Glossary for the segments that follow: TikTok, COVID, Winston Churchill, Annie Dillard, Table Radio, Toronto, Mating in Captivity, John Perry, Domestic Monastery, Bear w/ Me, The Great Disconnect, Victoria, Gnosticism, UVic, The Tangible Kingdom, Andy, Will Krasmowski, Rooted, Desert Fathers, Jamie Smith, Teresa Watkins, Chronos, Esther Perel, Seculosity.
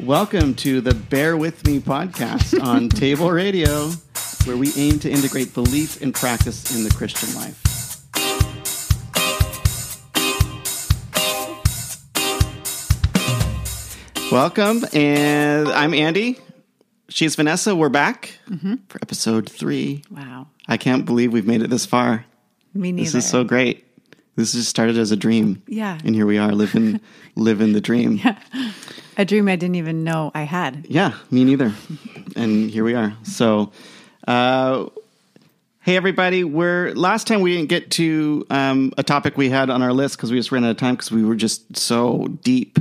Welcome to the Bear With Me podcast on Table Radio, where we aim to integrate belief and practice in the Christian life. Welcome, and I'm Andy. She's Vanessa. We're back for episode 3. Wow. I can't believe we've made it this far. Me neither. This is so great. This just started as a dream. Yeah. And here we are living the dream. Yeah. A dream I didn't even know I had. Yeah, me neither. And here we are. So, hey everybody, last time we didn't get to a topic we had on our list because we just ran out of time because we were just so deep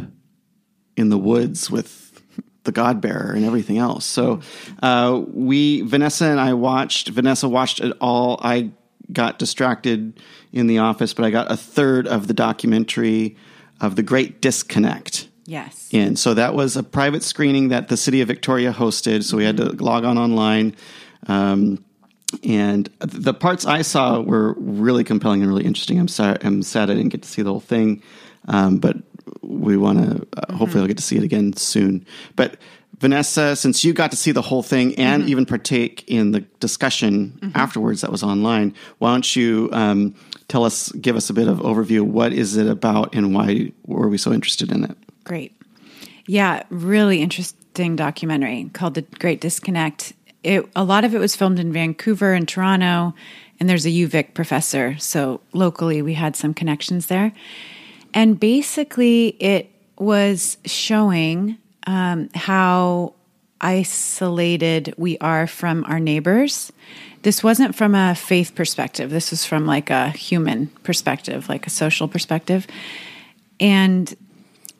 in the woods with the God Bearer and everything else. So, Vanessa watched it all. I got distracted in the office, but I got a third of the documentary of The Great Disconnect. Yes. And so that was a private screening that the city of Victoria hosted. So we had to log on online. And the parts I saw were really compelling and really interesting. I'm sad I didn't get to see the whole thing. But we want to, hopefully I'll get to see it again soon. But Vanessa, since you got to see the whole thing and even partake in the discussion afterwards that was online, why don't you give us a bit of overview. What is it about and why were we so interested in it? Great. Yeah, really interesting documentary called The Great Disconnect. A lot of it was filmed in Vancouver and Toronto, and there's a UVic professor. So locally, we had some connections there. And basically, it was showing how isolated we are from our neighbors. This wasn't from a faith perspective. This was from like a human perspective, like a social perspective. And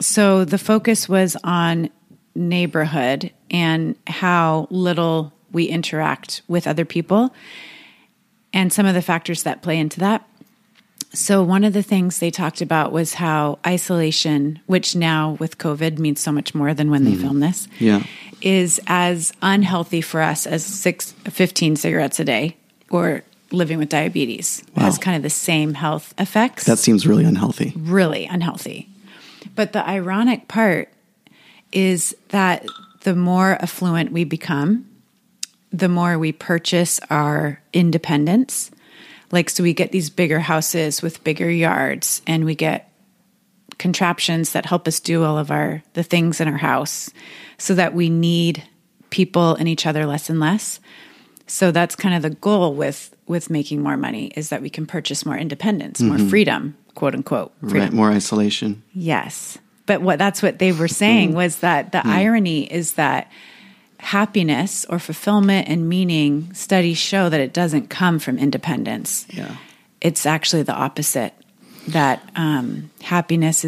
so the focus was on neighborhood and how little we interact with other people and some of the factors that play into that. So one of the things they talked about was how isolation, which now with COVID means so much more than when they filmed this, is as unhealthy for us as 15 cigarettes a day or living with diabetes. Wow. It has kind of the same health effects. That seems really unhealthy. Really unhealthy. But the ironic part is that the more affluent we become, the more we purchase our independence. Like, so we get these bigger houses with bigger yards, and we get contraptions that help us do all of the things in our house so that we need people and each other less and less. So that's kind of the goal with making more money, is that we can purchase more independence, more freedom. "Quote unquote," freedom. Right? More isolation. Yes, but that's what they were saying was that the irony is that happiness or fulfillment and meaning, studies show that it doesn't come from independence. Yeah, it's actually the opposite. That happiness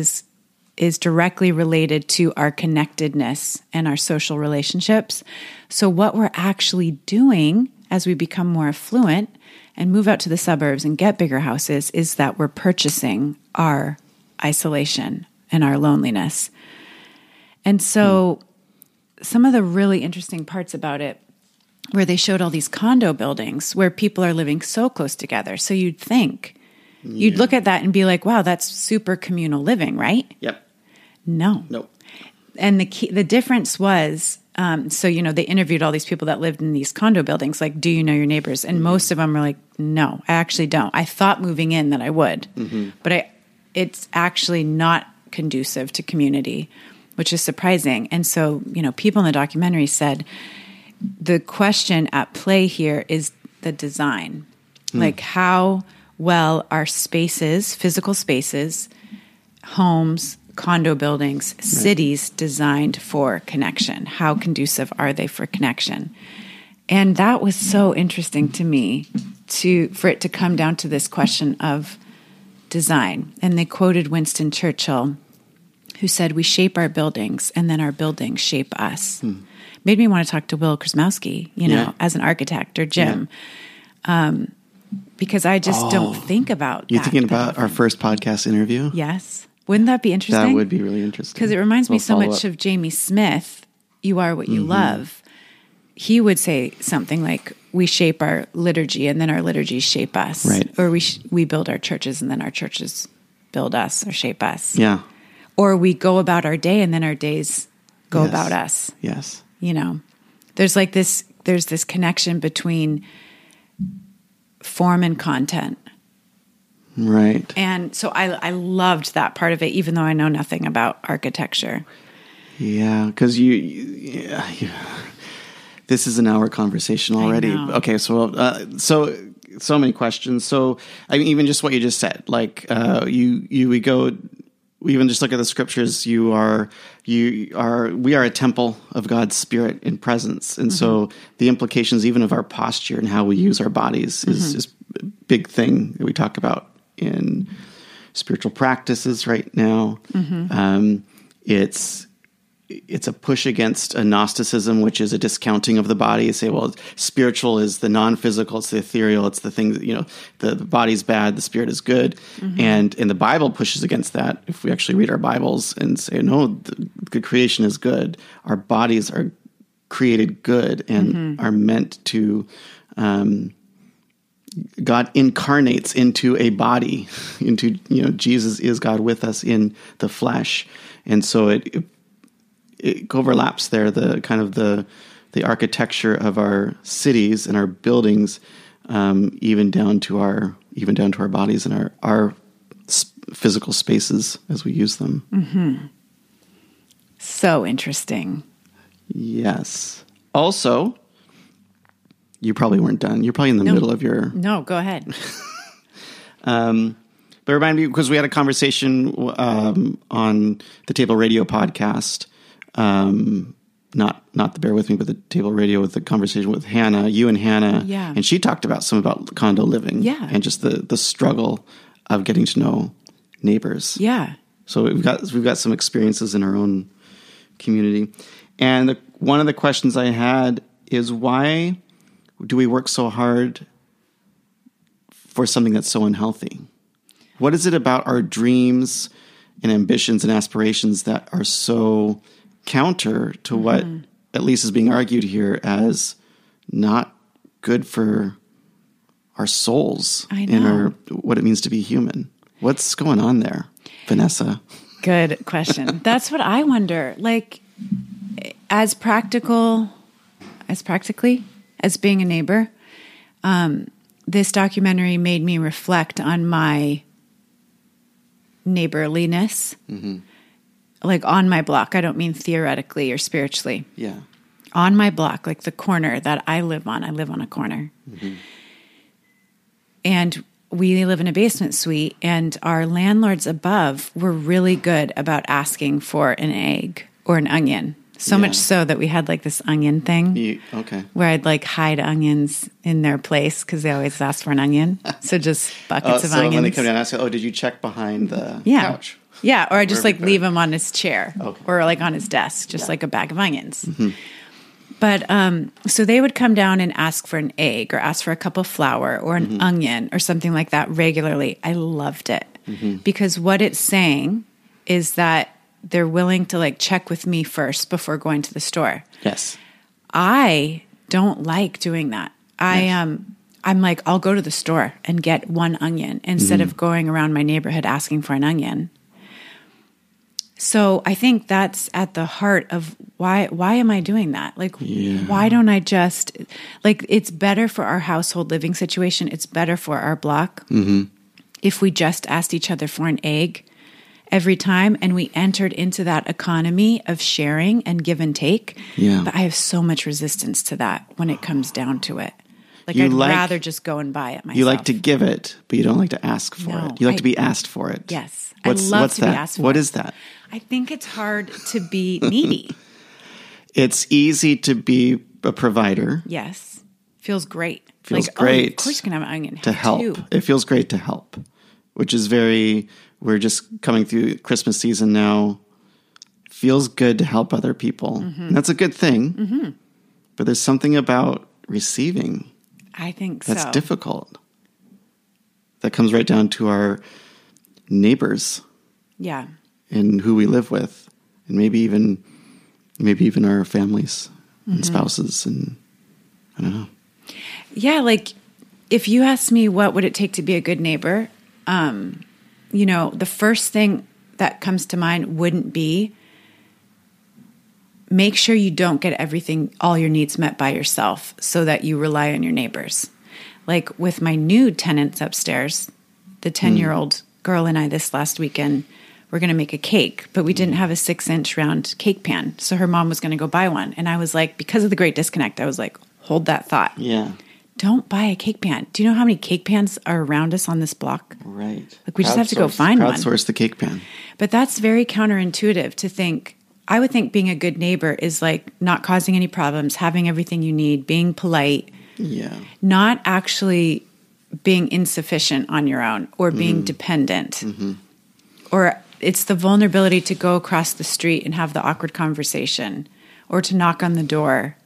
is directly related to our connectedness and our social relationships. So what we're actually doing as we become more affluent and move out to the suburbs and get bigger houses is that we're purchasing our isolation and our loneliness. And so some of the really interesting parts about it where they showed all these condo buildings where people are living so close together. So you'd think, you'd look at that and be like, wow, that's super communal living, right? Yep. No. Nope. And the difference was... they interviewed all these people that lived in these condo buildings, like, do you know your neighbors? And most of them were like, no, I actually don't. I thought moving in that I would, but it's actually not conducive to community, which is surprising. And so, people in the documentary said the question at play here is the design, like how well our spaces, physical spaces, homes, condo buildings, cities designed for connection. How conducive are they for connection? And that was so interesting to me for it to come down to this question of design. And they quoted Winston Churchill, who said, "We shape our buildings and then our buildings shape us." Made me want to talk to Will Krasmowski, as an architect, or Jim. Yeah. Because I just don't think about that. You thinking about our first podcast interview? Yes. Wouldn't that be interesting? That would be really interesting. Because it reminds me so much of Jamie Smith, "You Are What You Love." He would say something like, "We shape our liturgy and then our liturgies shape us." Right. Or we build our churches and then our churches build us or shape us. Yeah. Or we go about our day and then our days go about us. Yes. You know, there's like this, there's this connection between form and content. Right. And so I loved that part of it, even though I know nothing about architecture. Yeah, because you this is an hour conversation already. Okay, so many questions. So I mean, even just what you just said, like we even just look at the scriptures. We are a temple of God's Spirit and presence, and mm-hmm. so the implications even of our posture and how we use our bodies is just a big thing that we talk about in spiritual practices right now. Mm-hmm. It's a push against a Gnosticism, which is a discounting of the body. You say, well, spiritual is the non-physical, it's the ethereal, it's the thing that, you know, the body's bad, the spirit is good. Mm-hmm. And the Bible pushes against that. If we actually read our Bibles and say, no, the creation is good. Our bodies are created good and mm-hmm. are meant to... God incarnates into a body, into, you know, Jesus is God with us in the flesh. And so it overlaps there, the kind of the architecture of our cities and our buildings, even down to our bodies and our physical spaces as we use them. Mm-hmm. So interesting. Yes. Also, you probably weren't done. You're probably in the middle of your... No, go ahead. But remind me, because we had a conversation on the Table Radio podcast, not the Bear With Me, but the Table Radio, with the conversation with Hannah, you and Hannah. Yeah. And she talked about about condo living. Yeah. And just the struggle of getting to know neighbors. Yeah. So we've got some experiences in our own community. And one of the questions I had is, why... do we work so hard for something that's so unhealthy? What is it about our dreams and ambitions and aspirations that are so counter to what at least is being argued here as not good for our souls and what it means to be human? What's going on there, Vanessa? Good question. That's what I wonder. Like, as being a neighbor, this documentary made me reflect on my neighborliness, mm-hmm. like on my block. I don't mean theoretically or spiritually. Yeah, on my block, like the corner that I live on. I live on a corner, mm-hmm. and we live in a basement suite. And our landlords above were really good about asking for an egg or an onion. So much so that we had like this onion thing where I'd like hide onions in their place because they always ask for an onion. So just buckets of onions. So when they come down and ask, did you check behind the couch? Yeah, or I just like leave him on his chair or like on his desk, just like a bag of onions. Mm-hmm. But so they would come down and ask for an egg or ask for a cup of flour or an mm-hmm. onion or something like that regularly. I loved it mm-hmm. because what it's saying is that they're willing to like check with me first before going to the store. Yes. I don't like doing that. I'm like, I'll go to the store and get one onion instead of going around my neighborhood asking for an onion. So I think that's at the heart of why am I doing that? Like, why don't I just, like, it's better for our household living situation. It's better for our block. Mm-hmm. If we just asked each other for an egg every time, and we entered into that economy of sharing and give and take. Yeah. But I have so much resistance to that when it comes down to it. Like, I'd rather just go and buy it myself. You like to give it, but you don't like to ask for it. You like to be asked for it. Yes. Be asked for it. What is that? I think it's hard to be needy. It's easy to be a provider. Yes. Feels great. Feels like, great. Oh, of course you can have an onion. To help. Too. It feels great to help, which is very... We're just coming through Christmas season now. Feels good to help other people. Mm-hmm. And that's a good thing. Mm-hmm. But there's something about receiving. I think that's difficult. That comes right down to our neighbors. Yeah. And who we live with. And maybe even our families and mm-hmm. spouses. And I don't know. Yeah, like if you asked me what would it take to be a good neighbor, you know, the first thing that comes to mind wouldn't be make sure you don't get all your needs met by yourself so that you rely on your neighbors. Like with my new tenants upstairs, the 10-year-old girl and I this last weekend were going to make a cake, but we didn't have a 6-inch round cake pan. So her mom was going to go buy one. And I was like, because of the Great Disconnect, I was like, hold that thought. Yeah. Don't buy a cake pan. Do you know how many cake pans are around us on this block? Right. Like we just have to go find one. Crowdsource the cake pan. But that's very counterintuitive to think. I would think being a good neighbor is like not causing any problems, having everything you need, being polite. Yeah. Not actually being insufficient on your own or being dependent. Mm-hmm. Or it's the vulnerability to go across the street and have the awkward conversation or to knock on the door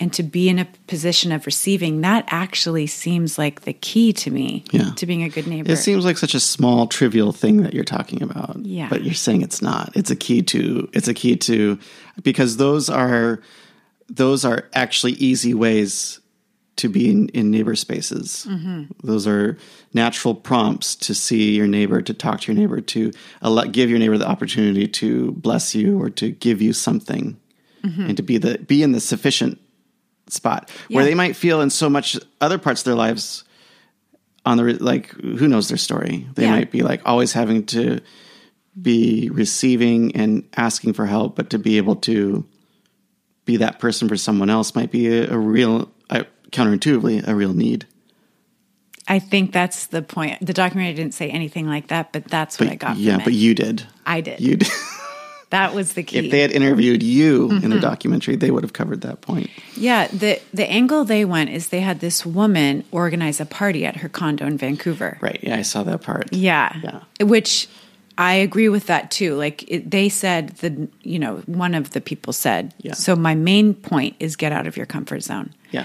and to be in a position of receiving. That actually seems like the key to me to being a good neighbor. It seems like such a small, trivial thing that you're talking about. Yeah. But you're saying it's not. It's a key to because those are actually easy ways to be in neighbor spaces. Mm-hmm. Those are natural prompts to see your neighbor, to talk to your neighbor, to give your neighbor the opportunity to bless you or to give you something, and to be in the sufficient spot where they might feel in so much other parts of their lives like who knows their story. They might be like always having to be receiving and asking for help, but to be able to be that person for someone else might be counterintuitively a real need. I think that's the point. The documentary didn't say anything like that, but that's what I got from it. Yeah, but you did. I did. You did. That was the key. If they had interviewed you in the documentary, they would have covered that point. Yeah, the angle they went is they had this woman organize a party at her condo in Vancouver. Right, yeah, I saw that part. Yeah. Which I agree with that too. Like they said, one of the people said, so my main point is get out of your comfort zone. Yeah.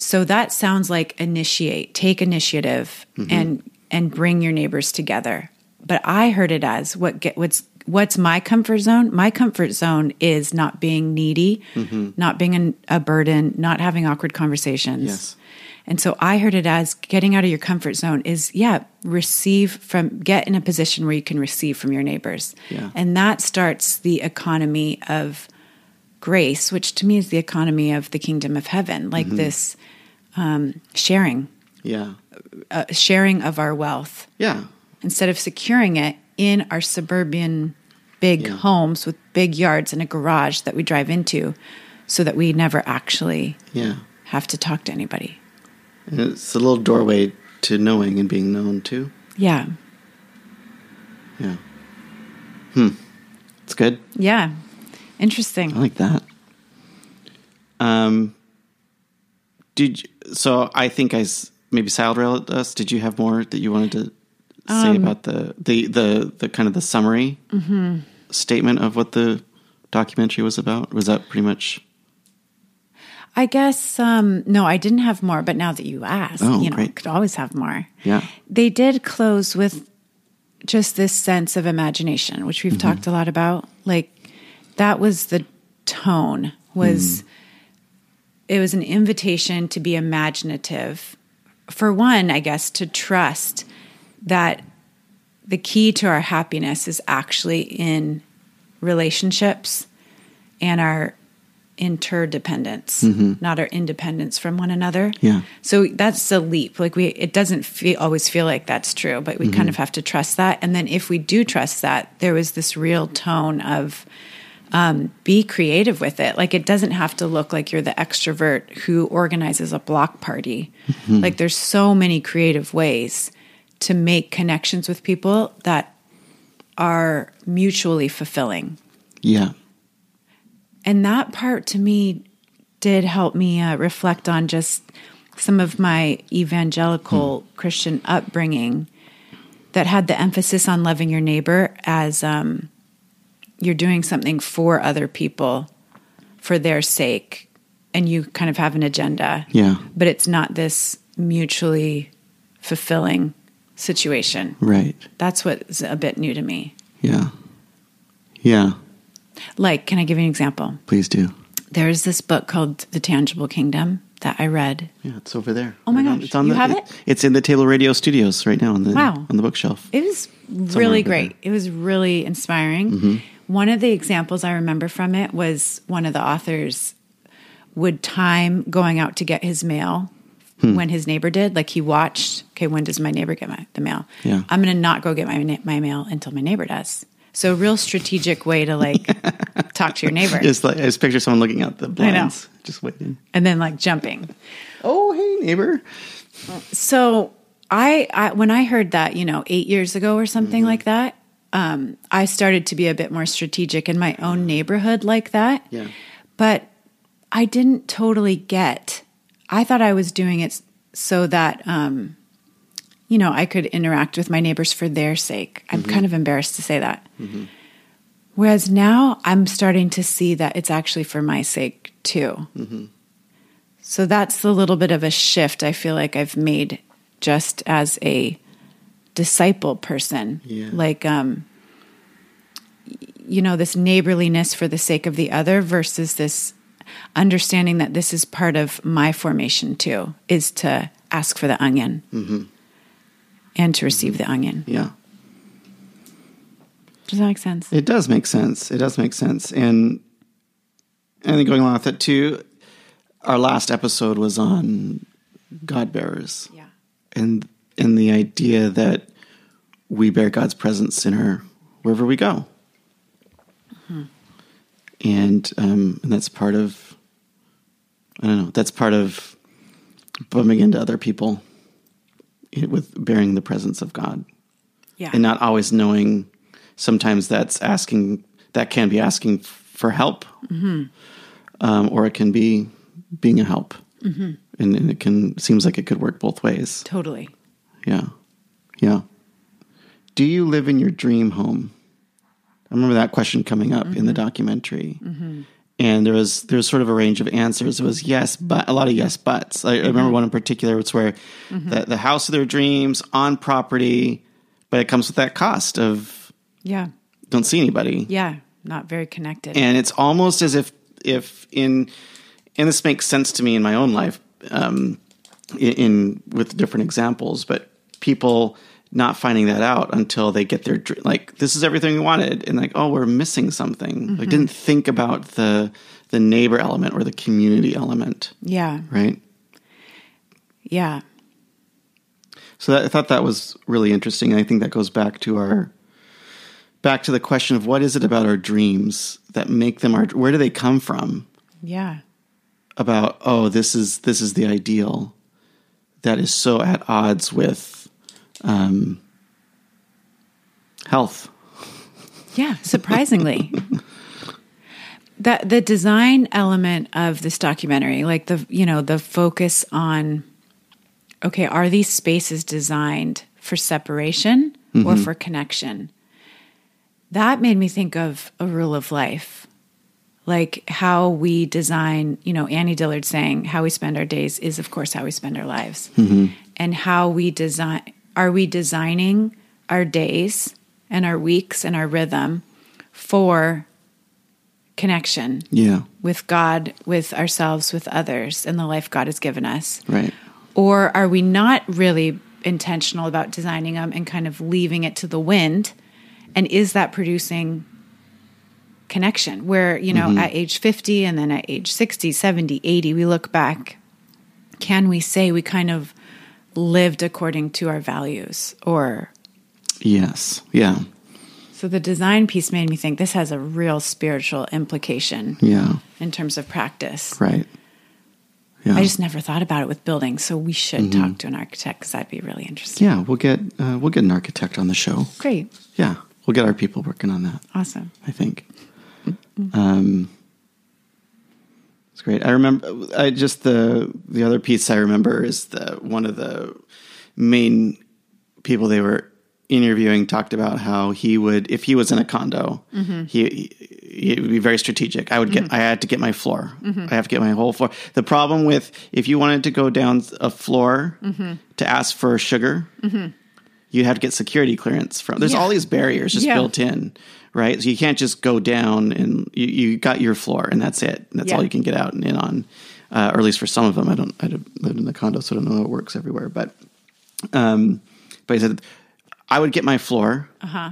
So that sounds like take initiative and bring your neighbors together. But I heard it as what's my comfort zone? My comfort zone is not being needy, not being a burden, not having awkward conversations. Yes. And so I heard it as getting out of your comfort zone is, get in a position where you can receive from your neighbors. Yeah. And that starts the economy of grace, which to me is the economy of the kingdom of heaven, like this sharing. Yeah. Sharing of our wealth. Yeah. Instead of securing it in our suburban big homes with big yards and a garage that we drive into so that we never actually have to talk to anybody. And it's a little doorway to knowing and being known too. Yeah. Yeah. It's good. Yeah. Interesting. I like that. So I think I maybe side-railed us. Did you have more that you wanted to say about the kind of the summary statement of what the documentary was about? Was that pretty much? I guess, no, I didn't have more, but now that you asked, I could always have more. Yeah. They did close with just this sense of imagination, which we've talked a lot about. Like, that was the tone, it was an invitation to be imaginative. For one, I guess, to trust that the key to our happiness is actually in relationships and our interdependence, not our independence from one another. Yeah. So that's a leap. Like it doesn't always feel like that's true, but we kind of have to trust that. And then if we do trust that, there was this real tone of be creative with it. Like it doesn't have to look like you're the extrovert who organizes a block party. Like there's so many creative ways to make connections with people that are mutually fulfilling. Yeah. And that part to me did help me reflect on just some of my evangelical Christian upbringing that had the emphasis on loving your neighbor as you're doing something for other people for their sake, and you kind of have an agenda. Yeah. But it's not this mutually fulfilling situation. Right. That's what's a bit new to me. Yeah. Yeah. Like, can I give you an example? Please do. There's this book called The Tangible Kingdom that I read. Yeah, it's over there. Oh my gosh. It's in the Table Radio Studios right now on the bookshelf. It was really great. It was really inspiring. One of the examples I remember from it was one of the authors would time going out to get his mail when his neighbor did. Like he watched, okay, when does my neighbor get the mail? Yeah. I'm going to not go get my mail until my neighbor does. So a real strategic way to like talk to your neighbor. Just like, I just picture someone looking out the blinds, just waiting. And then like jumping. Oh, hey, neighbor. So I when I heard that, 8 years ago or something like that, I started to be a bit more strategic in my own neighborhood like that. Yeah. But I didn't totally get, I thought I was doing it so that, I could interact with my neighbors for their sake. I'm kind of embarrassed to say that. Mm-hmm. Whereas now I'm starting to see that it's actually for my sake too. Mm-hmm. So that's the little bit of a shift I feel like I've made just as a disciple person. Yeah. Like, this neighborliness for the sake of the other versus this understanding that this is part of my formation too, is to ask for the onion and to receive the onion. Yeah. Does that make sense? It does make sense. And I think going along with that too, our last episode was on God bearers. Yeah. And the idea that we bear God's presence in our, wherever we go. And that's part of, that's part of bumping into other people with bearing the presence of God. Yeah. And not always knowing, sometimes that can be asking for help, or it can be being a help. Mm-hmm. And it seems like it could work both ways. Totally. Yeah. Do you live in your dream home? I remember that question coming up in the documentary. Mm-hmm. And there was sort of a range of answers. It was yes, but a lot of yes, buts. I remember one in particular, was where the house of their dreams on property, but it comes with that cost of don't see anybody. Yeah, not very connected. And it's almost as if and this makes sense to me in my own life, with different examples, but people not finding that out until they get their this is everything we wanted, and we're missing something. I didn't think about the neighbor element or the community element. Yeah. Right? Yeah. So I thought that was really interesting. I think that goes back to the question of what is it about our dreams that make them where do they come from? Yeah. About, this is the ideal that is so at odds with health. Yeah, surprisingly. That the design element of this documentary, the focus on, are these spaces designed for separation or for connection? That made me think of a rule of life. Like how we design, Annie Dillard saying, how we spend our days is, of course, how we spend our lives. Mm-hmm. And how we design, are we designing our days and our weeks and our rhythm for connection? Yeah. With God, with ourselves, with others, and the life God has given us. Right. Or are we not really intentional about designing them and kind of leaving it to the wind? And is that producing connection where, at age 50 and then at age 60, 70, 80, we look back, can we say we kind of lived according to our values or? Yes. Yeah. So the design piece made me think this has a real spiritual implication. Yeah. In terms of practice. Right. Yeah. I just never thought about it with buildings. So we should talk to an architect because that'd be really interesting. Yeah. We'll get an architect on the show. Great. Yeah. We'll get our people working on that. Awesome. I think. It's great. I remember. The other piece I remember is one of the main people they were interviewing talked about how he would, if he was in a condo, he it would be very strategic. I had to get my floor. I have to get my whole floor. The problem with if you wanted to go down a floor to ask for sugar. You have to get security clearance from. There's all these barriers just built in, right? So you can't just go down and you got your floor and that's it. And that's all you can get out and in on, or at least for some of them. I live in the condo, so I don't know how it works everywhere. But he said, I would get my floor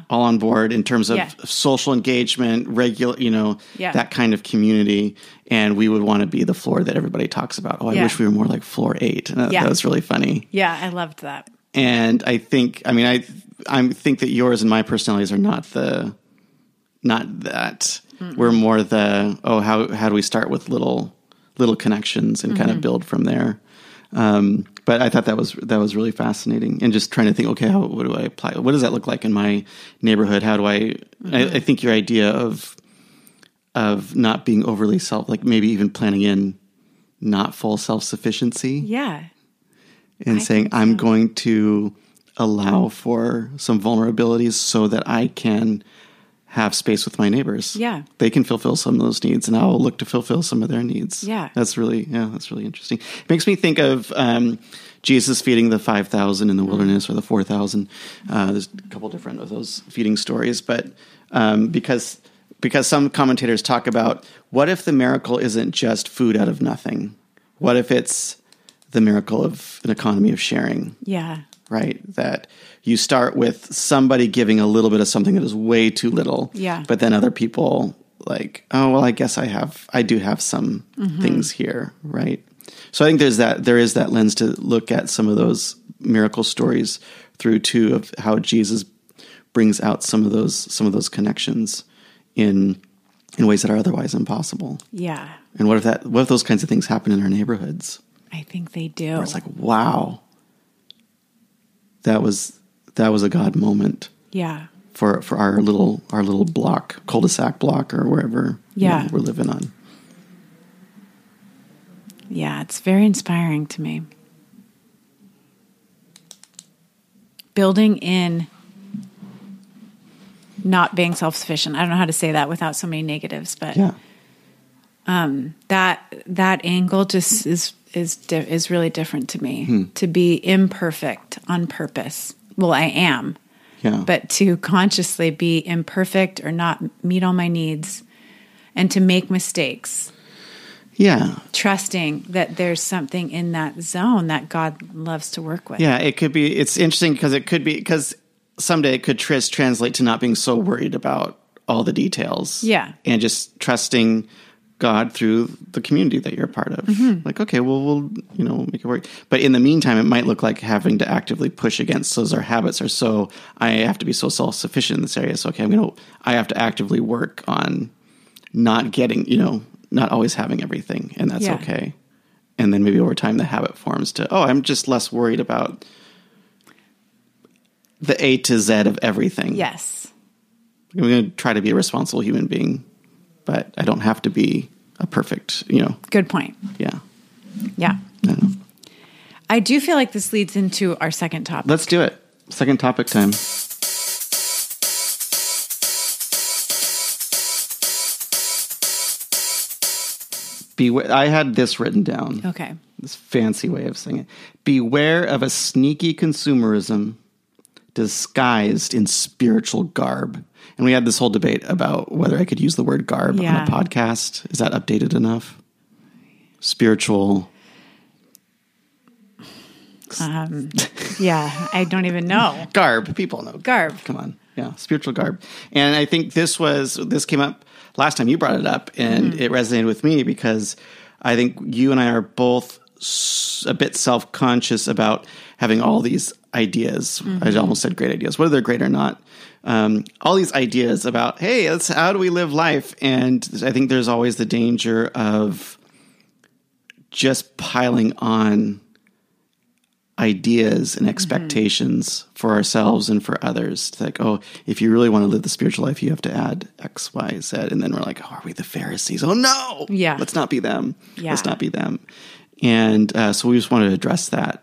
all on board in terms of social engagement, regular, you know, that kind of community. And we would want to be the floor that everybody talks about. Oh, I wish we were more like floor 8. That was really funny. Yeah, I loved that. And I think, I mean, I think that yours and my personalities are not that. Mm-mm. We're more the, how do we start with little connections and kind of build from there. But I thought that was really fascinating, and just trying to think, okay, what do I apply? What does that look like in my neighborhood? How do I think your idea of not being overly like maybe even planning in not full self-sufficiency. Yeah. And saying, I'm going to allow for some vulnerabilities so that I can have space with my neighbors. Yeah. They can fulfill some of those needs, and I'll look to fulfill some of their needs. Yeah. That's really interesting. It makes me think of Jesus feeding the 5,000 in the wilderness, or the 4,000. There's a couple different of those feeding stories, but because some commentators talk about, what if the miracle isn't just food out of nothing? What if it's the miracle of an economy of sharing? Yeah. Right? That you start with somebody giving a little bit of something that is way too little. Yeah. But then other people like, oh, well, I guess I do have some things here. Right. So I think there is that lens to look at some of those miracle stories through too, of how Jesus brings out some of those connections in ways that are otherwise impossible. Yeah. And what if those kinds of things happen in our neighborhoods? I think they do. Where it's like, wow, that was a God moment. Yeah. For our little block, cul-de-sac block, or wherever you know, we're living on. Yeah, it's very inspiring to me. Building in not being self-sufficient. I don't know how to say that without so many negatives, but that angle just is really different to me. To be imperfect on purpose. Well, I am. Yeah. But to consciously be imperfect or not meet all my needs, and to make mistakes. Yeah. Trusting that there's something in that zone that God loves to work with. Yeah, it's interesting because someday it could translate to not being so worried about all the details. Yeah. And just trusting God through the community that you're a part of. Mm-hmm. Like, okay, well, we'll, you know, make it work. But in the meantime, it might look like having to actively push against those. Our habits are so, I have to be so self-sufficient in this area. So, okay, I have to actively work on not getting, you know, not always having everything. And that's okay. And then maybe over time, the habit forms to, oh, I'm just less worried about the A to Z of everything. Yes. I'm going to try to be a responsible human being, but I don't have to be a perfect, you know. Good point. Yeah. Yeah. I do feel like this leads into our second topic. Let's do it. Second topic time. Beware. I had this written down. Okay. This fancy way of saying it. Beware of a sneaky consumerism disguised in spiritual garb. And we had this whole debate about whether I could use the word garb on a podcast. Is that updated enough? Spiritual. I don't even know. Garb. People know. Garb. Come on. Yeah. Spiritual garb. And I think this came up last time you brought it up, and it resonated with me because I think you and I are both a bit self-conscious about having all these ideas. I almost said great ideas, whether they're great or not. All these ideas about, hey, that's how do we live life? And I think there's always the danger of just piling on ideas and expectations for ourselves and for others. It's like, oh, if you really want to live the spiritual life, you have to add X, Y, Z. And then we're like, oh, are we the Pharisees? Oh, no. Yeah. Let's not be them. Yeah. Let's not be them. And so we just wanted to address that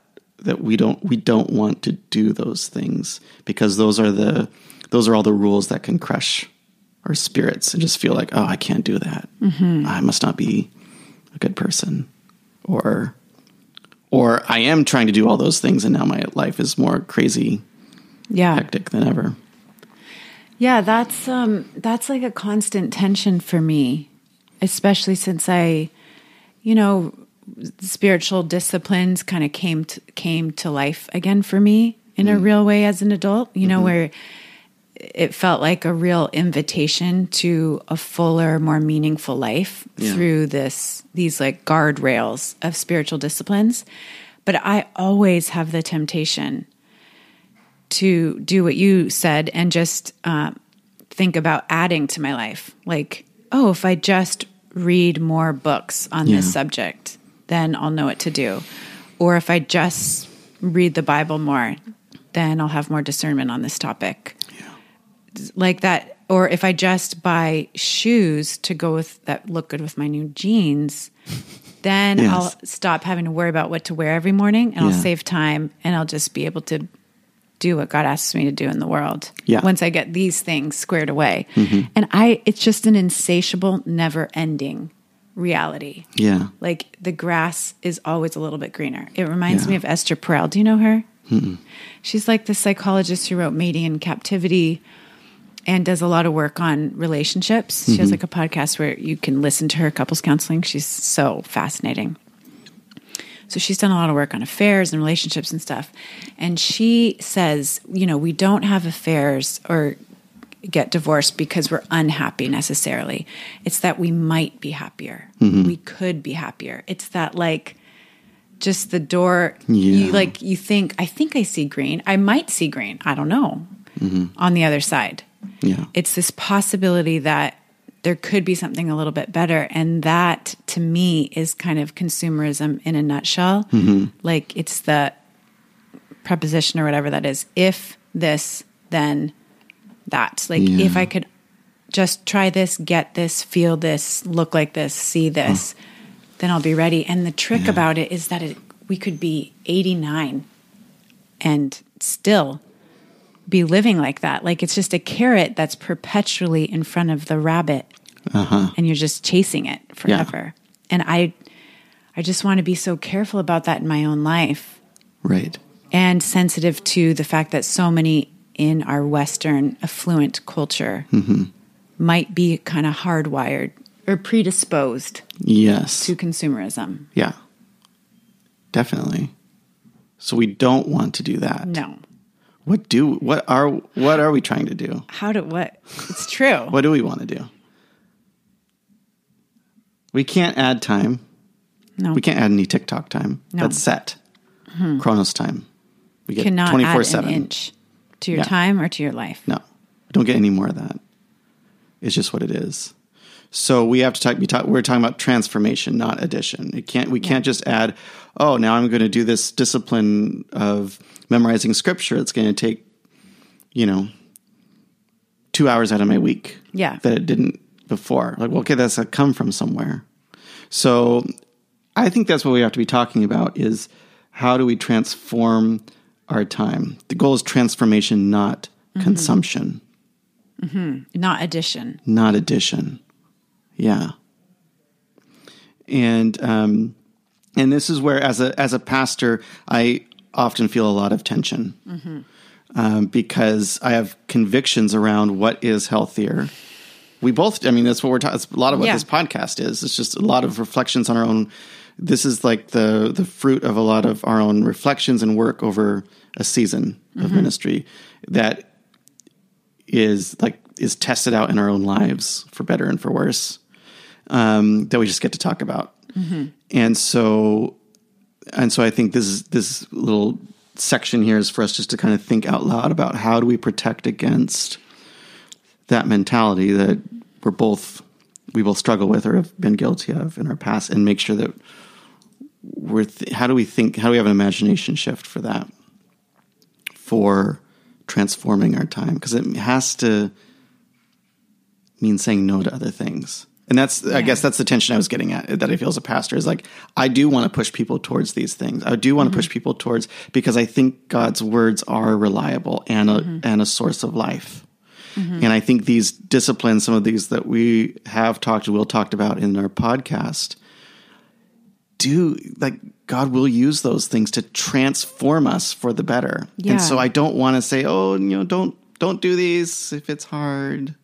we don't want to do those things, because those are all the rules that can crush our spirits and just feel like, oh, I can't do that. I must not be a good person, or I am trying to do all those things, and now my life is more crazy, hectic than ever. Yeah, that's like a constant tension for me, especially since I, you know, spiritual disciplines kind of came to life again for me in a real way as an adult, you know, where it felt like a real invitation to a fuller, more meaningful life through these like guardrails of spiritual disciplines. But I always have the temptation to do what you said and just think about adding to my life. Like, oh, if I just read more books on this subject, then I'll know what to do. Or if I just read the Bible more, then I'll have more discernment on this topic. Like that, or if I just buy shoes to go with that look good with my new jeans, then I'll stop having to worry about what to wear every morning, and I'll save time, and I'll just be able to do what God asks me to do in the world once I get these things squared away. And it's just an insatiable, never-ending reality. Yeah, like the grass is always a little bit greener. It reminds me of Esther Perel. Do you know her? She's like the psychologist who wrote Mating in Captivity, and does a lot of work on relationships. She has like a podcast where you can listen to her couples counseling. She's so fascinating. So she's done a lot of work on affairs and relationships and stuff. And she says, you know, we don't have affairs or get divorced because we're unhappy necessarily. It's that we might be happier. We could be happier. It's that like just the door, you think, I think I see green. I might see green. I don't know. On the other side. Yeah. It's this possibility that there could be something a little bit better. And that, to me, is kind of consumerism in a nutshell. Like, it's the preposition or whatever that is. If this, then that. Like, if I could just try this, get this, feel this, look like this, see this, then I'll be ready. And the trick about it is that we could be 89 and still be living like that. Like, it's just a carrot that's perpetually in front of the rabbit and you're just chasing it forever. And I just want to be so careful about that in my own life. Right. And sensitive to the fact that so many in our Western affluent culture might be kind of hardwired or predisposed to consumerism. Yeah, definitely. So we don't want to do that. No. What are we trying to do? It's true. What do we want to do? We can't add time. No. We can't add any TikTok time. No. That's set. Chronos time. We get 24/7. Add an inch to your time or to your life. No. Don't get any more of that. It's just what it is. So we have to we're talking about transformation, not addition. We can't just add, oh, now I'm going to do this discipline of memorizing scripture. It's going to take, 2 hours out of my week that it didn't before. Like, well, okay, that's come from somewhere. So I think that's what we have to be talking about is how do we transform our time? The goal is transformation, not consumption. Not addition. Not addition. Yeah. And this is where, as a pastor, I often feel a lot of tension because I have convictions around what is healthier. We both, that's what we're talking. It's a lot of what this podcast is. It's just a lot of reflections on our own. This is like the fruit of a lot of our own reflections and work over a season of ministry that is tested out in our own lives for better and for worse, that we just get to talk about. And so I think this little section here is for us just to kind of think out loud about how do we protect against that mentality that we both struggle with or have been guilty of in our past, and make sure that how do we have an imagination shift for that, for transforming our time? Because it has to mean saying no to other things. And that's, I guess that's the tension I was getting at that I feel as a pastor is like, I do want to push people towards these things. I do want to push people towards, because I think God's words are reliable and a source of life. And I think these disciplines, some of these that we have Will talked about in our podcast, God will use those things to transform us for the better. Yeah. And so I don't want to say, don't do these if it's hard.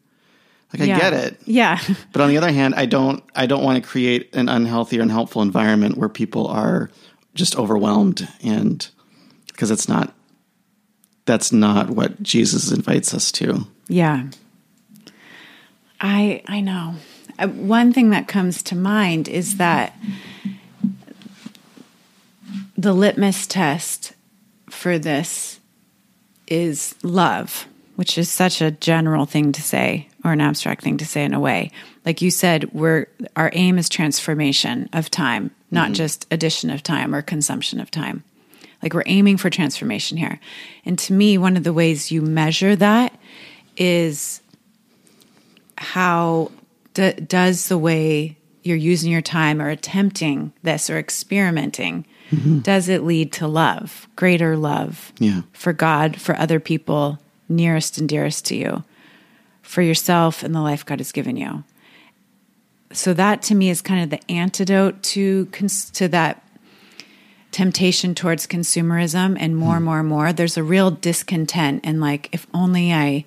I get it. Yeah. But on the other hand, I don't want to create an unhealthy or unhelpful environment where people are just overwhelmed, and because it's not that's not what Jesus invites us to. Yeah. I know. One thing that comes to mind is that the litmus test for this is love, which is such a general thing to say, or an abstract thing to say in a way. Like you said, our aim is transformation of time, not mm-hmm. just addition of time or consumption of time. Like we're aiming for transformation here. And to me, one of the ways you measure that is how does the way you're using your time or attempting this or experimenting, mm-hmm. does it lead to love, greater love for God, for other people nearest and dearest to you, for yourself and the life God has given you? So that to me is kind of the antidote to that temptation towards consumerism and more, mm-hmm. more. There's a real discontent and like, if only I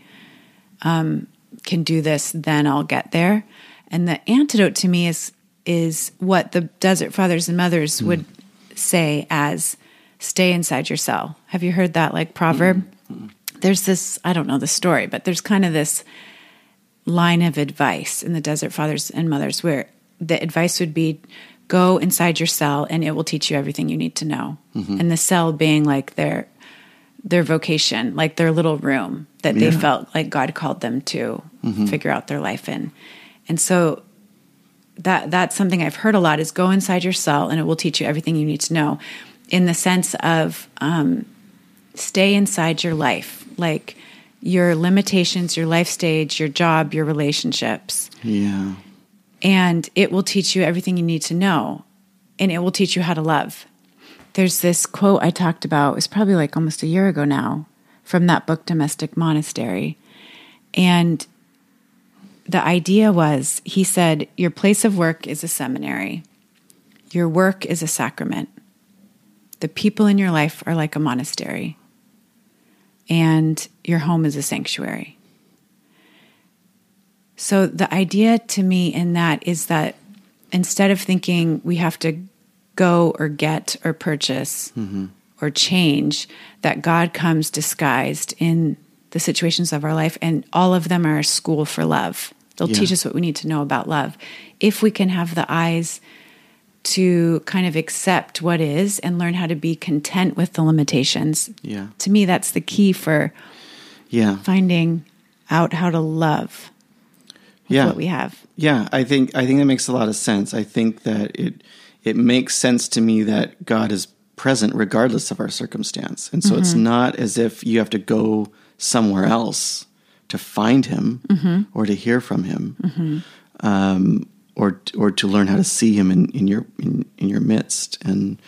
can do this, then I'll get there. And the antidote to me is what the Desert Fathers and Mothers mm-hmm. would say as stay inside your cell. Have you heard that like proverb? Mm-hmm. There's this, I don't know the story, but there's kind of this line of advice in the Desert Fathers and Mothers where the advice would be, go inside your cell and it will teach you everything you need to know. Mm-hmm. And the cell being like their vocation, like their little room that they felt like God called them to mm-hmm. figure out their life in. And so that's something I've heard a lot is go inside your cell and it will teach you everything you need to know, in the sense of stay inside your life, like your limitations, your life stage, your job, your relationships. Yeah. And it will teach you everything you need to know, and it will teach you how to love. There's this quote I talked about, it was probably like almost a year ago now, from that book, Domestic Monastery. And the idea was, he said, your place of work is a seminary. Your work is a sacrament. The people in your life are like a monastery. And your home is a sanctuary. So the idea to me in that is that instead of thinking we have to go or get or purchase mm-hmm. or change, that God comes disguised in the situations of our life, and all of them are a school for love. They'll teach us what we need to know about love. If we can have the eyes to kind of accept what is and learn how to be content with the limitations. Yeah. To me, that's the key for finding out how to love what we have. Yeah, I think that makes a lot of sense. I think that it makes sense to me that God is present regardless of our circumstance. And so mm-hmm. it's not as if you have to go somewhere else to find him mm-hmm. or to hear from him. Mm-hmm. Or to learn how to see him in your midst and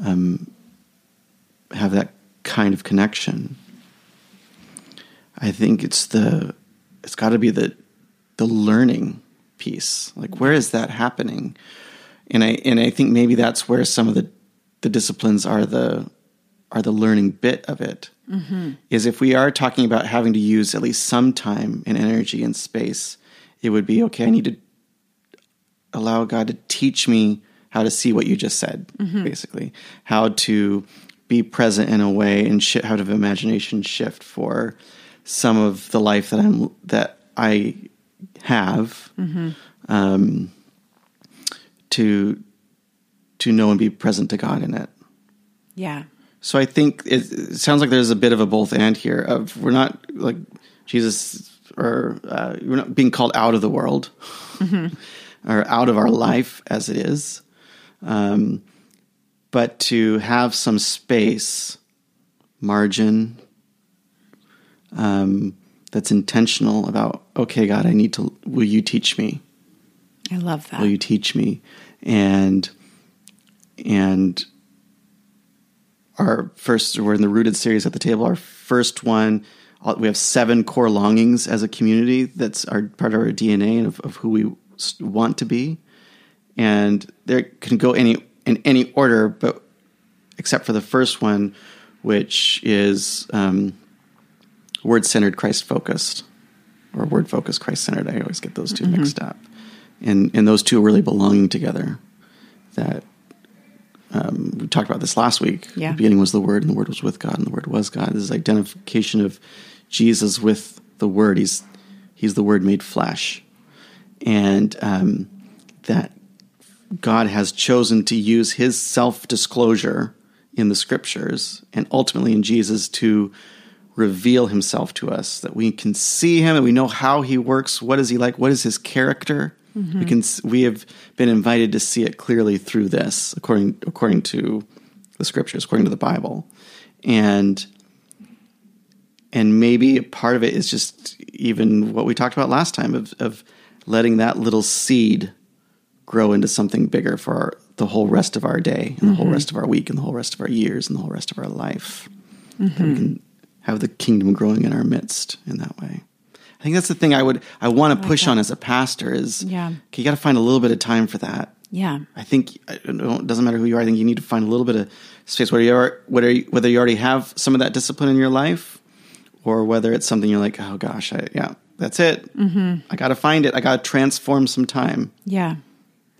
have that kind of connection. I think it's got to be the learning piece. Like, where is that happening? And I think maybe that's where some of the disciplines are the learning bit of it. Mm-hmm. Is if we are talking about having to use at least some time and energy and space, it would be okay. I need to allow God to teach me how to see what you just said, mm-hmm. basically. How to be present in a way and how to have imagination shift for some of the life that I have mm-hmm. To know and be present to God in it. Yeah. So I think it sounds like there's a bit of a both and here of we're not like Jesus or we're not being called out of the world. Mm-hmm. or out of our life as it is, but to have some space, margin, that's intentional about, okay, God, I need to, will you teach me? I love that. Will you teach me? And our first, we're in the Rooted series at the table, our first one, we have 7 core longings as a community that's part of our DNA and of who we want to be, and there can go in any order, but except for the first one, which is word-centered, Christ-focused, or word-focused, Christ-centered. I always get those two mm-hmm. mixed up, and those two are really belonging together. That we talked about this last week. Yeah. The beginning was the Word, and the Word was with God, and the Word was God. This is identification of Jesus with the Word. He's the Word made flesh. And that God has chosen to use his self-disclosure in the Scriptures and ultimately in Jesus to reveal himself to us, that we can see him and we know how he works. What is he like? What is his character? Mm-hmm. We have been invited to see it clearly through this, according to the Scriptures, according to the Bible. And maybe a part of it is just even what we talked about last time of letting that little seed grow into something bigger for the whole rest of our day, and the mm-hmm. whole rest of our week, and the whole rest of our years, and the whole rest of our life. Mm-hmm. That we can have the kingdom growing in our midst in that way. I think that's the thing I want to push on as a pastor is, you got to find a little bit of time for that. Yeah. I think it doesn't matter who you are. I think you need to find a little bit of space, whether you already have some of that discipline in your life, or whether it's something you're like, oh gosh, that's it. Mm-hmm. I got to find it. I got to transform some time. Yeah.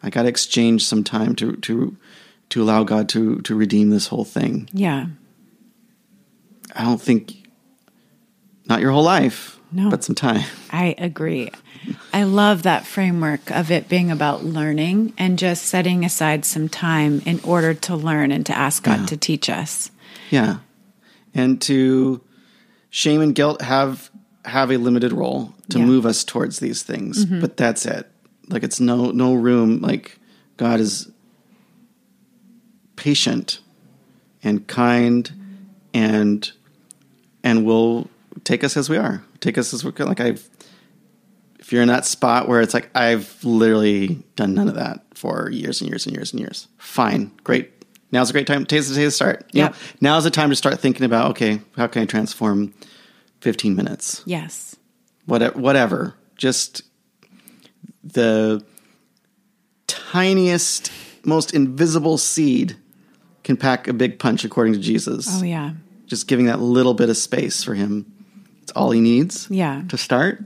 I got to exchange some time to allow God to redeem this whole thing. Yeah. I don't think, not your whole life, but some time. I agree. I love that framework of it being about learning and just setting aside some time in order to learn and to ask God to teach us. Yeah. And to shame and guilt have a limited role to move us towards these things, mm-hmm. but that's it. Like it's no room. Like God is patient and kind and will take us as we are. Take us as we're like if you're in that spot where it's like I've literally done none of that for years and years and years and years. Fine, great. Now's a great time. Today's the day to start. Yeah. Now's the time to start thinking about how can I transform 15 minutes? Yes. Whatever. Just the tiniest, most invisible seed can pack a big punch, according to Jesus. Oh, yeah. Just giving that little bit of space for him. It's all he needs to start.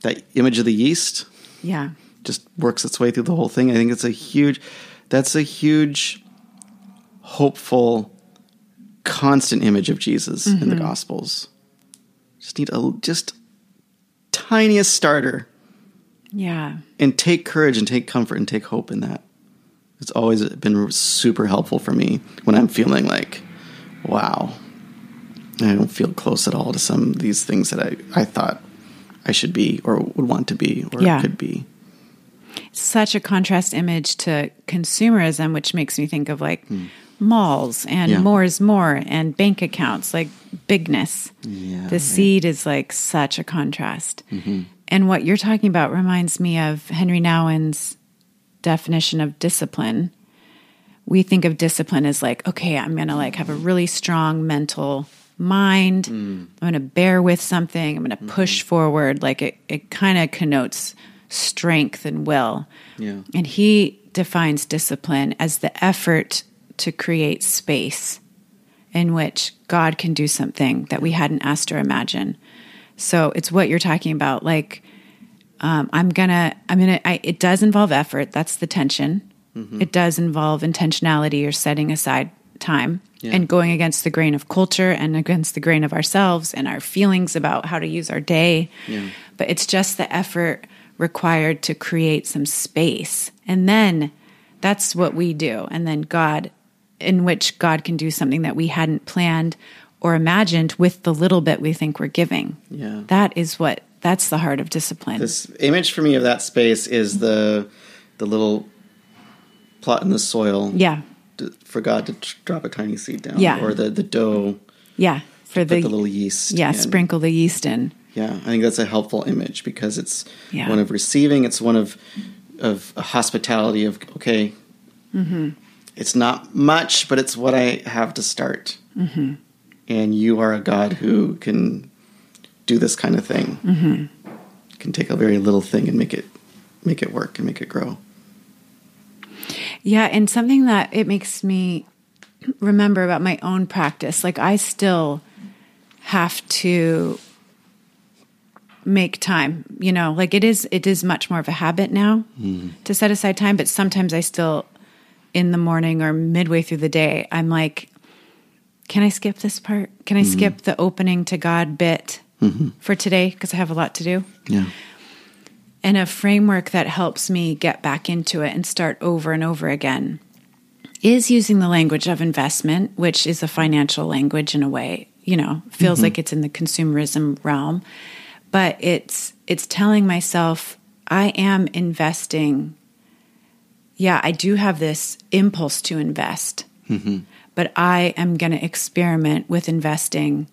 That image of the yeast just works its way through the whole thing. I think it's a huge, hopeful, constant image of Jesus mm-hmm. in the Gospels. Just need a tiniest starter. Yeah. And take courage and take comfort and take hope in that. It's always been super helpful for me when I'm feeling like, wow, I don't feel close at all to some of these things that I thought I should be or would want to be or could be. Such a contrast image to consumerism, which makes me think of like malls and more is more and bank accounts, like bigness. Yeah, the seed is like such a contrast. Mm-hmm. And what you're talking about reminds me of Henry Nouwen's definition of discipline. We think of discipline as like, okay, I'm going to like have a really strong mental mind. I'm going to bear with something. I'm going to push forward. Like it kind of connotes strength and will. Yeah. And he defines discipline as the effort to create space in which God can do something that we hadn't asked or imagined. So it's what you're talking about. Like, it does involve effort. That's the tension. Mm-hmm. It does involve intentionality or setting aside time and going against the grain of culture and against the grain of ourselves and our feelings about how to use our day. Yeah. But it's just the effort required to create some space. And then that's what we do. And then God can do something that we hadn't planned or imagined with the little bit we think we're giving. Yeah. That's the heart of discipline. This image for me of that space is the little plot in the soil. Yeah. For God to drop a tiny seed down. Yeah. Or the dough. Yeah. For the little yeast. Yeah. In. Sprinkle the yeast in. Yeah. I think that's a helpful image because it's one of receiving. It's one of hospitality of, okay, mm-hmm. it's not much, but it's what I have to start. Mm-hmm. And you are a God who can do this kind of thing. Mm-hmm. Can take a very little thing and make it work and make it grow. Yeah, and something that it makes me remember about my own practice, like I still have to make time, like it is much more of a habit now to set aside time, but sometimes I still in the morning or midway through the day, I'm like, can I skip this part? Can I skip the opening to God bit for today? Because I have a lot to do. Yeah. And a framework that helps me get back into it and start over and over again is using the language of investment, which is a financial language in a way, you know, feels like it's in the consumerism realm, but it's telling myself I am investing. Yeah, I do have this impulse to invest, but I am going to experiment with investing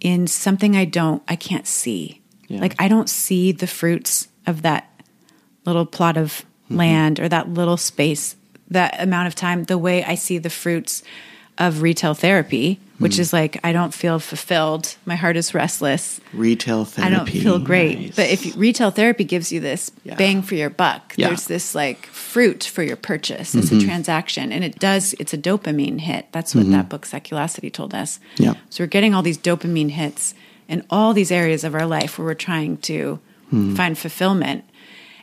in something I can't see. Yeah. Like I don't see the fruits of that little plot of land or that little space, that amount of time, the way I see the fruits of retail therapy, which is like, I don't feel fulfilled. My heart is restless. Retail therapy. I don't feel great. Nice. But if retail therapy gives you this bang for your buck, there's this like fruit for your purchase. It's a transaction. And it's a dopamine hit. That's what that book, Seculosity, told us. Yeah. So we're getting all these dopamine hits in all these areas of our life where we're trying to find fulfillment.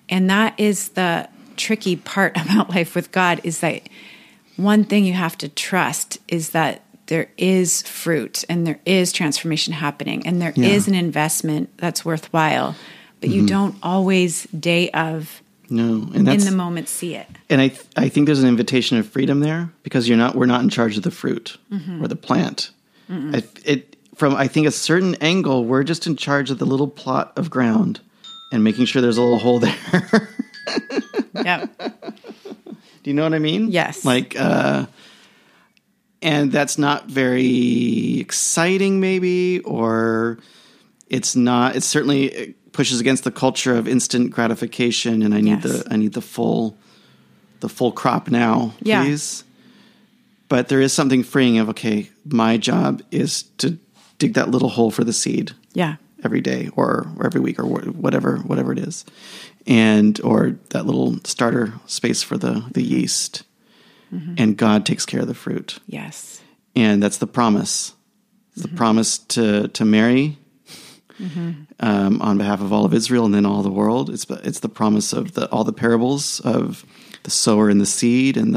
And that is the tricky part about life with God, is that one thing you have to trust is that there is fruit and there is transformation happening and there is an investment that's worthwhile, but you don't always day of and in the moment see it. And I think there's an invitation of freedom there, because we're not in charge of the fruit or the plant. I think a certain angle, we're just in charge of the little plot of ground and making sure there's a little hole there. Do you know what I mean? Yes. Like, and that's not very exciting, maybe, or it's not. It certainly pushes against the culture of instant gratification, and I need the full crop now, please. But there is something freeing of, okay, my job is to dig that little hole for the seed. Yeah. Every day or every week or whatever it is. And, or that little starter space for the yeast. And God takes care of the fruit. Yes. And that's the promise. It's the promise to Mary on behalf of all of Israel and then all the world. It's the promise of all the parables of the sower and the seed and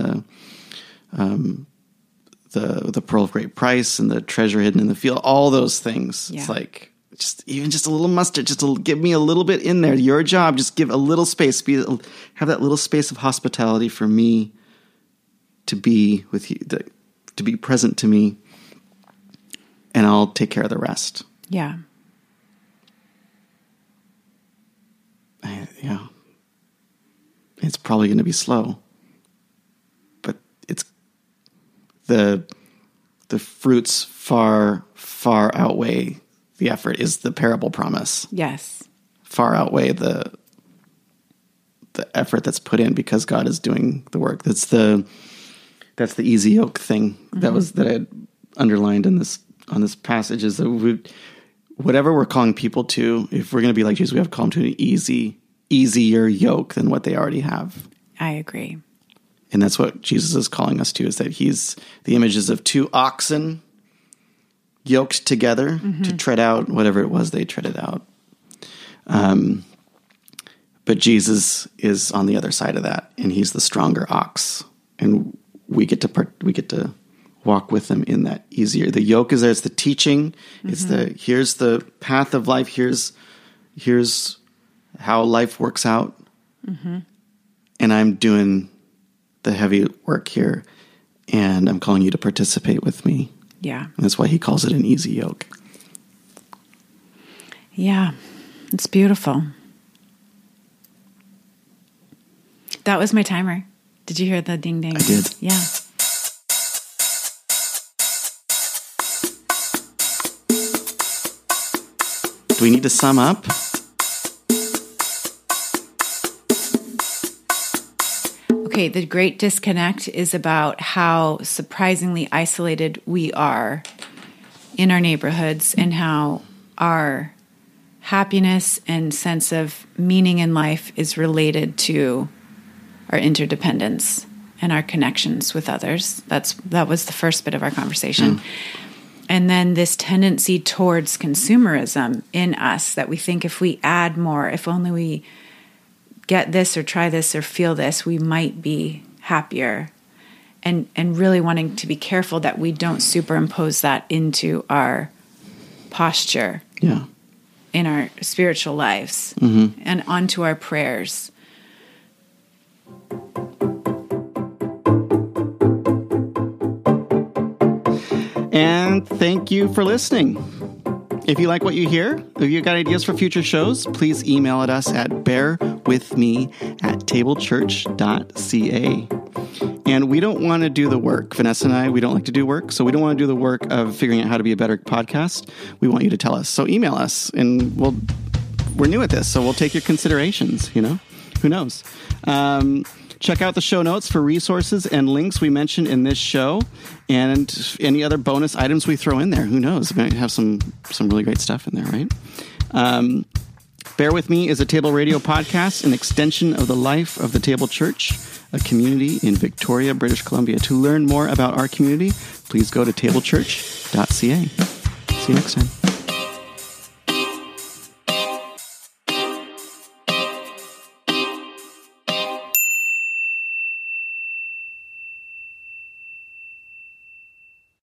the pearl of great price and the treasure hidden in the field, all those things. Yeah. It's like, just a little mustard, give me a little bit in there. Your job, just give a little space, have that little space of hospitality for me to be with you, to be present to me, and I'll take care of the rest. Yeah. Yeah. It's probably going to be slow, but it's the fruits far outweigh the effort, is the parable promise. Yes. Far outweigh the effort that's put in, because God is doing the work. That's the easy yoke thing that I had underlined on this passage, is that whatever we're calling people to, if we're going to be like Jesus, we have to call them to an easier yoke than what they already have. I agree. And that's what Jesus is calling us to, is that he's the images of two oxen yoked together to tread out whatever it was they treaded out. But Jesus is on the other side of that, and he's the stronger ox, and we get to walk with him in that easier. The yoke is there. It's the teaching. It's here's the path of life. Here's how life works out, and I'm doing the heavy work here, and I'm calling you to participate with me. Yeah. And that's why he calls it an easy yoke. Yeah. It's beautiful. That was my timer. Did you hear the ding ding? I did. Yeah. Do we need to sum up? Okay, The Great Disconnect is about how surprisingly isolated we are in our neighborhoods, and how our happiness and sense of meaning in life is related to our interdependence and our connections with others. That was the first bit of our conversation. And then this tendency towards consumerism in us, that we think if we add more, if only we get this or try this or feel this, we might be happier. and really wanting to be careful that we don't superimpose that into our posture in our spiritual lives and onto our prayers. And thank you for listening. If you like what you hear, if you've got ideas for future shows, please email at us at bearwithme@tablechurch.ca. And we don't want to do the work. Vanessa and I, we don't like to do work, so we don't want to do the work of figuring out how to be a better podcast. We want you to tell us. So email us, and we're new at this, so we'll take your considerations, you know? Who knows? Check out the show notes for resources and links we mentioned in this show and any other bonus items we throw in there. Who knows? We might have some really great stuff in there, right? Bear With Me is a Table Radio podcast, an extension of the life of the Table Church, a community in Victoria, British Columbia. To learn more about our community, please go to tablechurch.ca. See you next time.